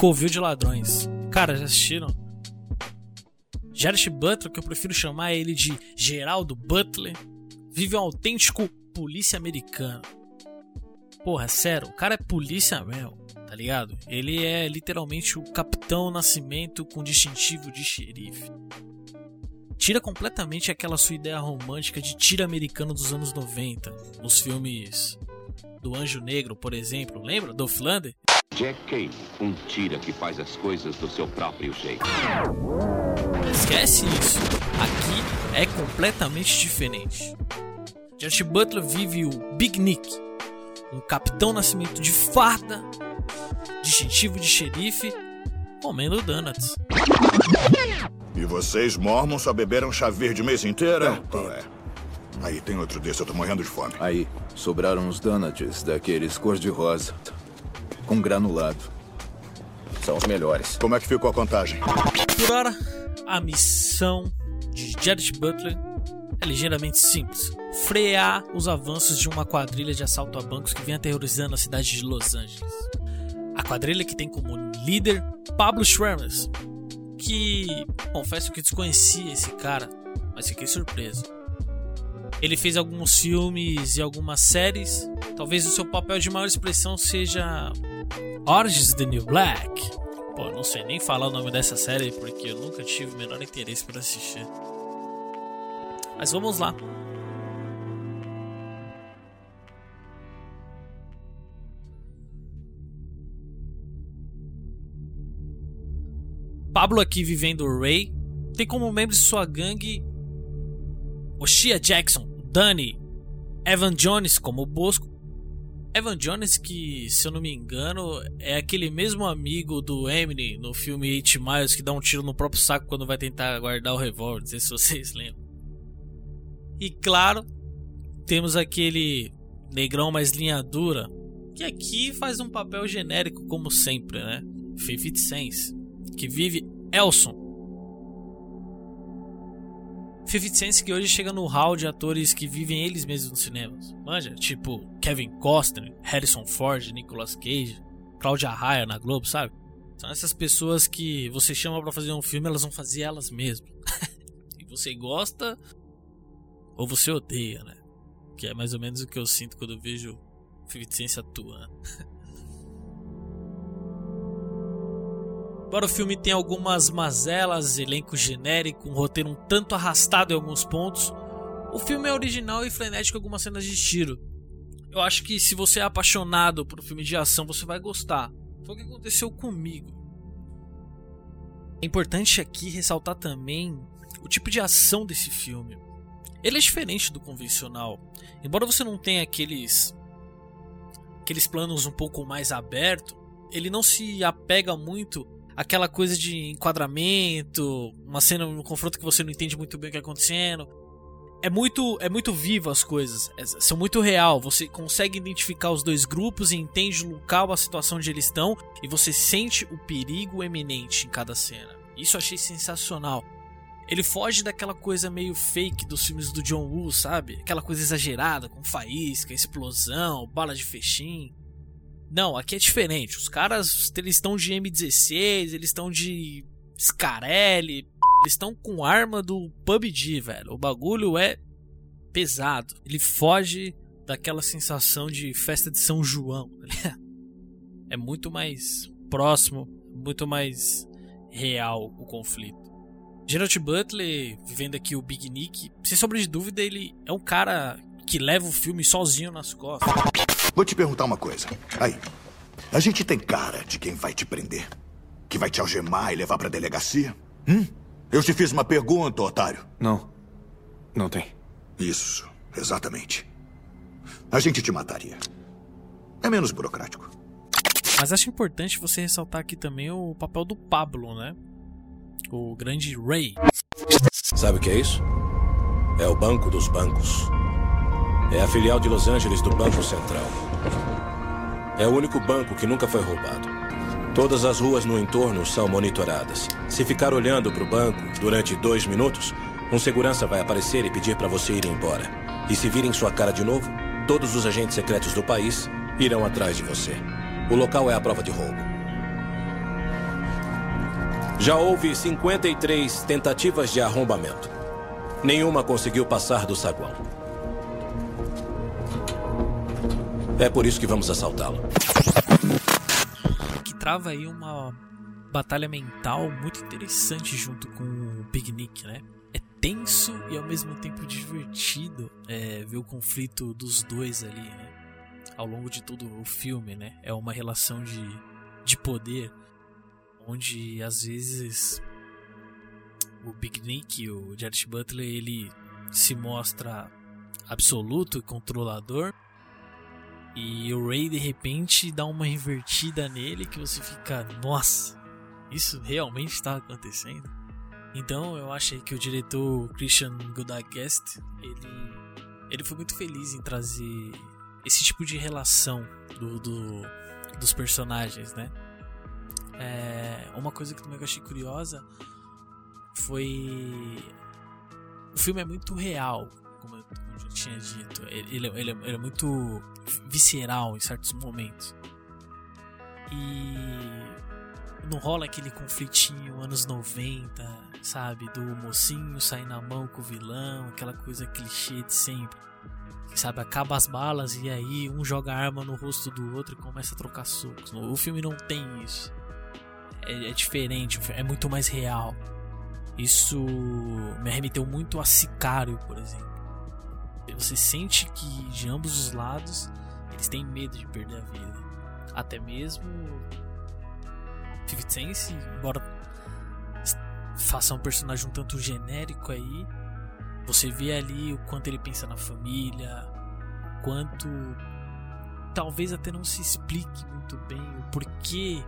Covil de Ladrões. Cara, já assistiram? Gerard Butler, que eu prefiro chamar ele de Geraldo Butler, vive um autêntico polícia americano. Porra, sério, o cara é polícia mesmo, tá ligado? Ele é literalmente o Capitão Nascimento com distintivo de xerife. Tira completamente aquela sua ideia romântica de tiro americano dos anos 90, nos filmes do Anjo Negro, por exemplo, lembra? Do Flander? Jack Kane, um tira que faz as coisas do seu próprio jeito. Esquece isso, aqui é completamente diferente. Gerard Butler vive o Big Nick, um Capitão Nascimento de farda, distintivo de xerife, comendo donuts. E vocês, Mormons, só beberam chá verde o mês inteiro? É. Aí, tem outro desse, eu tô morrendo de fome. Aí, sobraram uns donuts daqueles cor-de-rosa, com granulado. São os melhores. Como é que ficou a contagem? Por hora, a missão de Gerard Butler é ligeiramente simples. Frear os avanços de uma quadrilha de assalto a bancos que vem aterrorizando a cidade de Los Angeles. A quadrilha que tem como líder Pablo Schreiber, que confesso que desconhecia esse cara, mas fiquei surpreso. Ele fez alguns filmes e algumas séries. Talvez o seu papel de maior expressão seja Origins the New Black. Pô, não sei nem falar o nome dessa série porque eu nunca tive o menor interesse por assistir. Mas vamos lá. Pablo, aqui vivendo o Ray, tem como membro de sua gangue Oxia Jackson, Danny, Evan Jones como Bosco. Evan Jones, que, se eu não me engano, é aquele mesmo amigo do Eminem no filme 8 Miles que dá um tiro no próprio saco quando vai tentar guardar o revólver, não sei se vocês lembram. E claro, temos aquele negrão mais linha dura, que aqui faz um papel genérico como sempre, né? Fifit Sense, que vive Elson. 50 Cent, que hoje chega no hall de atores que vivem eles mesmos nos cinemas. Manja, tipo Kevin Costner, Harrison Ford, Nicolas Cage, Cláudia Raia na Globo, sabe? São essas pessoas que você chama pra fazer um filme, elas vão fazer elas mesmas. E você gosta ou você odeia, né? Que é mais ou menos o que eu sinto quando eu vejo 50 Cent atuando. Embora o filme tenha algumas mazelas, elenco genérico, um roteiro um tanto arrastado em alguns pontos, o filme é original e frenético em algumas cenas de tiro. Eu acho que se você é apaixonado por um filme de ação, você vai gostar. Foi o que aconteceu comigo. É importante aqui ressaltar também o tipo de ação desse filme. Ele é diferente do convencional. Embora você não tenha aqueles planos um pouco mais abertos, ele não se apega muito aquela coisa de enquadramento, uma cena, um confronto que você não entende muito bem o que está acontecendo. É muito vivo as coisas, são muito real, você consegue identificar os dois grupos e entende o local, a situação onde eles estão, e você sente o perigo eminente em cada cena. Isso eu achei sensacional. Ele foge daquela coisa meio fake dos filmes do John Woo, sabe? Aquela coisa exagerada, com faísca, explosão, bala de fechim. Não, aqui é diferente. Os caras, eles estão de M16, eles estão de Scarelli, eles estão com arma do PUBG, velho. O bagulho é pesado. Ele foge daquela sensação de festa de São João. É muito mais próximo, muito mais real o conflito. Gerard Butler, vivendo aqui o Big Nick, sem sombra de dúvida, ele é um cara que leva o filme sozinho nas costas. Vou te perguntar uma coisa. Aí, a gente tem cara de quem vai te prender? Que vai te algemar e levar pra delegacia? Eu te fiz uma pergunta, otário. Não. Não tem. Isso, exatamente. A gente te mataria. É menos burocrático. Mas acho importante você ressaltar aqui também o papel do Pablo, né? O grande Ray. Sabe o que é isso? É o banco dos bancos. É a filial de Los Angeles do Banco Central. É o único banco que nunca foi roubado. Todas as ruas no entorno são monitoradas. Se ficar olhando para o banco durante 2 minutos, um segurança vai aparecer e pedir para você ir embora. E se virem sua cara de novo, todos os agentes secretos do país irão atrás de você. O local é a prova de roubo. Já houve 53 tentativas de arrombamento. Nenhuma conseguiu passar do saguão. É por isso que vamos assaltá-lo. Que trava aí uma batalha mental muito interessante junto com o Big Nick, né? É tenso e ao mesmo tempo divertido ver o conflito dos dois ali, né? Ao longo de todo o filme, né? É uma relação de poder, onde às vezes o Big Nick, o Gerard Butler, ele se mostra absoluto e controlador, e o Ray de repente dá uma invertida nele que você fica, nossa, isso realmente está acontecendo? Então eu achei que o diretor Christian Gudegast, ele foi muito feliz em trazer esse tipo de relação dos personagens, né? Uma coisa que também eu achei curiosa foi... O filme é muito real, como eu tinha dito. Ele é muito visceral em certos momentos. E não rola aquele conflitinho anos 90, sabe? Do mocinho sair na mão com o vilão, aquela coisa clichê de sempre. Sabe, acaba as balas e aí um joga a arma no rosto do outro e começa a trocar socos. O filme não tem isso. É diferente, é muito mais real. Isso me remeteu muito a Sicário, por exemplo. Você sente que de ambos os lados eles têm medo de perder a vida. Até mesmo 50 Cent, embora faça um personagem um tanto genérico aí, você vê ali o quanto ele pensa na família, o quanto talvez até não se explique muito bem o porquê.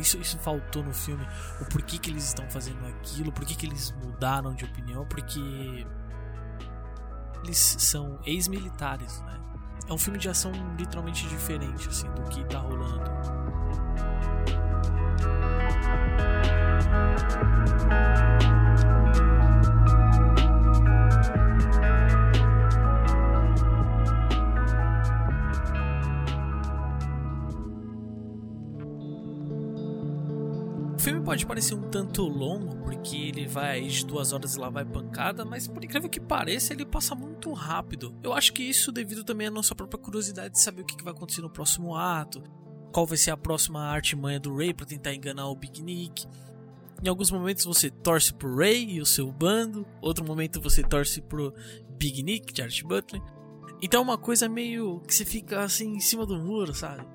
Isso faltou no filme, o porquê que eles estão fazendo aquilo, porquê que eles mudaram de opinião, porque eles são ex-militares, né? É um filme de ação literalmente diferente assim, do que tá rolando. O filme pode parecer um tanto longo, porque ele vai de 2 horas e lá vai pancada, mas por incrível que pareça, ele passa muito rápido. Eu acho que isso devido também à nossa própria curiosidade de saber o que vai acontecer no próximo ato, qual vai ser a próxima artimanha do Ray para tentar enganar o Big Nick. Em alguns momentos você torce pro Ray e o seu bando, outro momento você torce pro Big Nick, Gerard Butler. Então é uma coisa meio que você fica assim em cima do muro, sabe?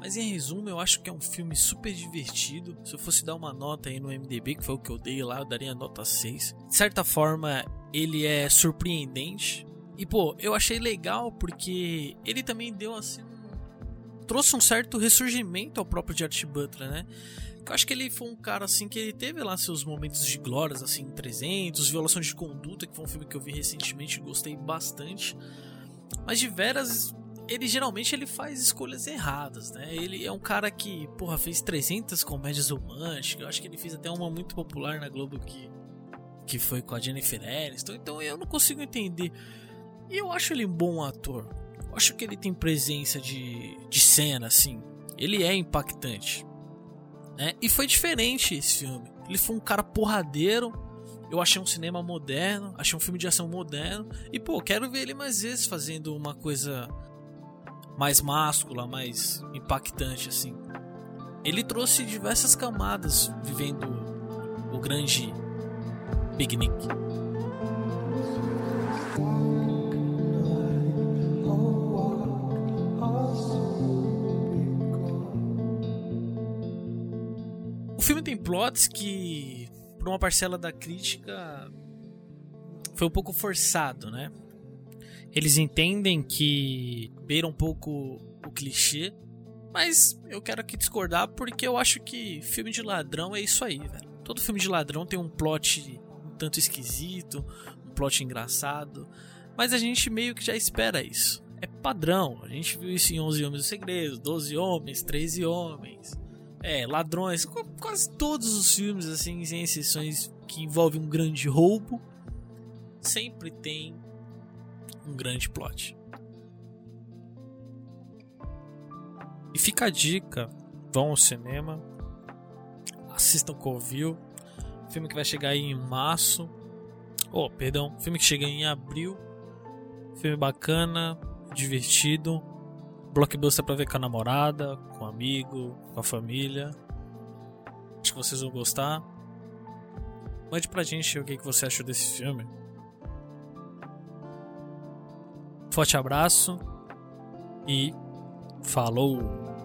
Mas em resumo, eu acho que é um filme super divertido. Se eu fosse dar uma nota aí no IMDb, que foi o que eu dei lá, eu daria nota 6. De certa forma, ele é surpreendente. E pô, eu achei legal porque ele também deu assim... Trouxe um certo ressurgimento ao próprio Gerard Butler, né? Eu acho que ele foi um cara assim que ele teve lá seus momentos de glórias, assim, em 300, Violações de Conduta, que foi um filme que eu vi recentemente e gostei bastante. Mas de veras... Ele geralmente ele faz escolhas erradas, né? Ele é um cara que, porra, fez 300 comédias românticas. Eu acho que ele fez até uma muito popular na Globo que foi com a Jennifer Aniston. Então eu não consigo entender. E eu acho ele um bom ator. Eu acho que ele tem presença de cena, assim. Ele é impactante, né? E foi diferente esse filme. Ele foi um cara porradeiro. Eu achei um cinema moderno. Achei um filme de ação moderno. E, pô, quero ver ele mais vezes fazendo uma coisa... mais máscula, mais impactante, assim. Ele trouxe diversas camadas vivendo o grande Big Nick. O filme tem plots que, por uma parcela da crítica, foi um pouco forçado, né? Eles entendem que beira um pouco o clichê, mas eu quero aqui discordar porque eu acho que filme de ladrão é isso aí, velho. Todo filme de ladrão tem um plot um tanto esquisito, um plot engraçado, mas a gente meio que já espera isso. É padrão, a gente viu isso em 11 Homens do Segredo, 12 Homens, 13 Homens, Ladrões, quase todos os filmes, assim, sem exceções, que envolvem um grande roubo, sempre tem um grande plot. E fica a dica, vão ao cinema, assistam Covil, filme que vai chegar aí em março, filme que chega em abril, filme bacana, divertido, blockbuster pra ver com a namorada, com o amigo, com a família, acho que vocês vão gostar. Mande pra gente o que você achou desse filme. Forte abraço e falou!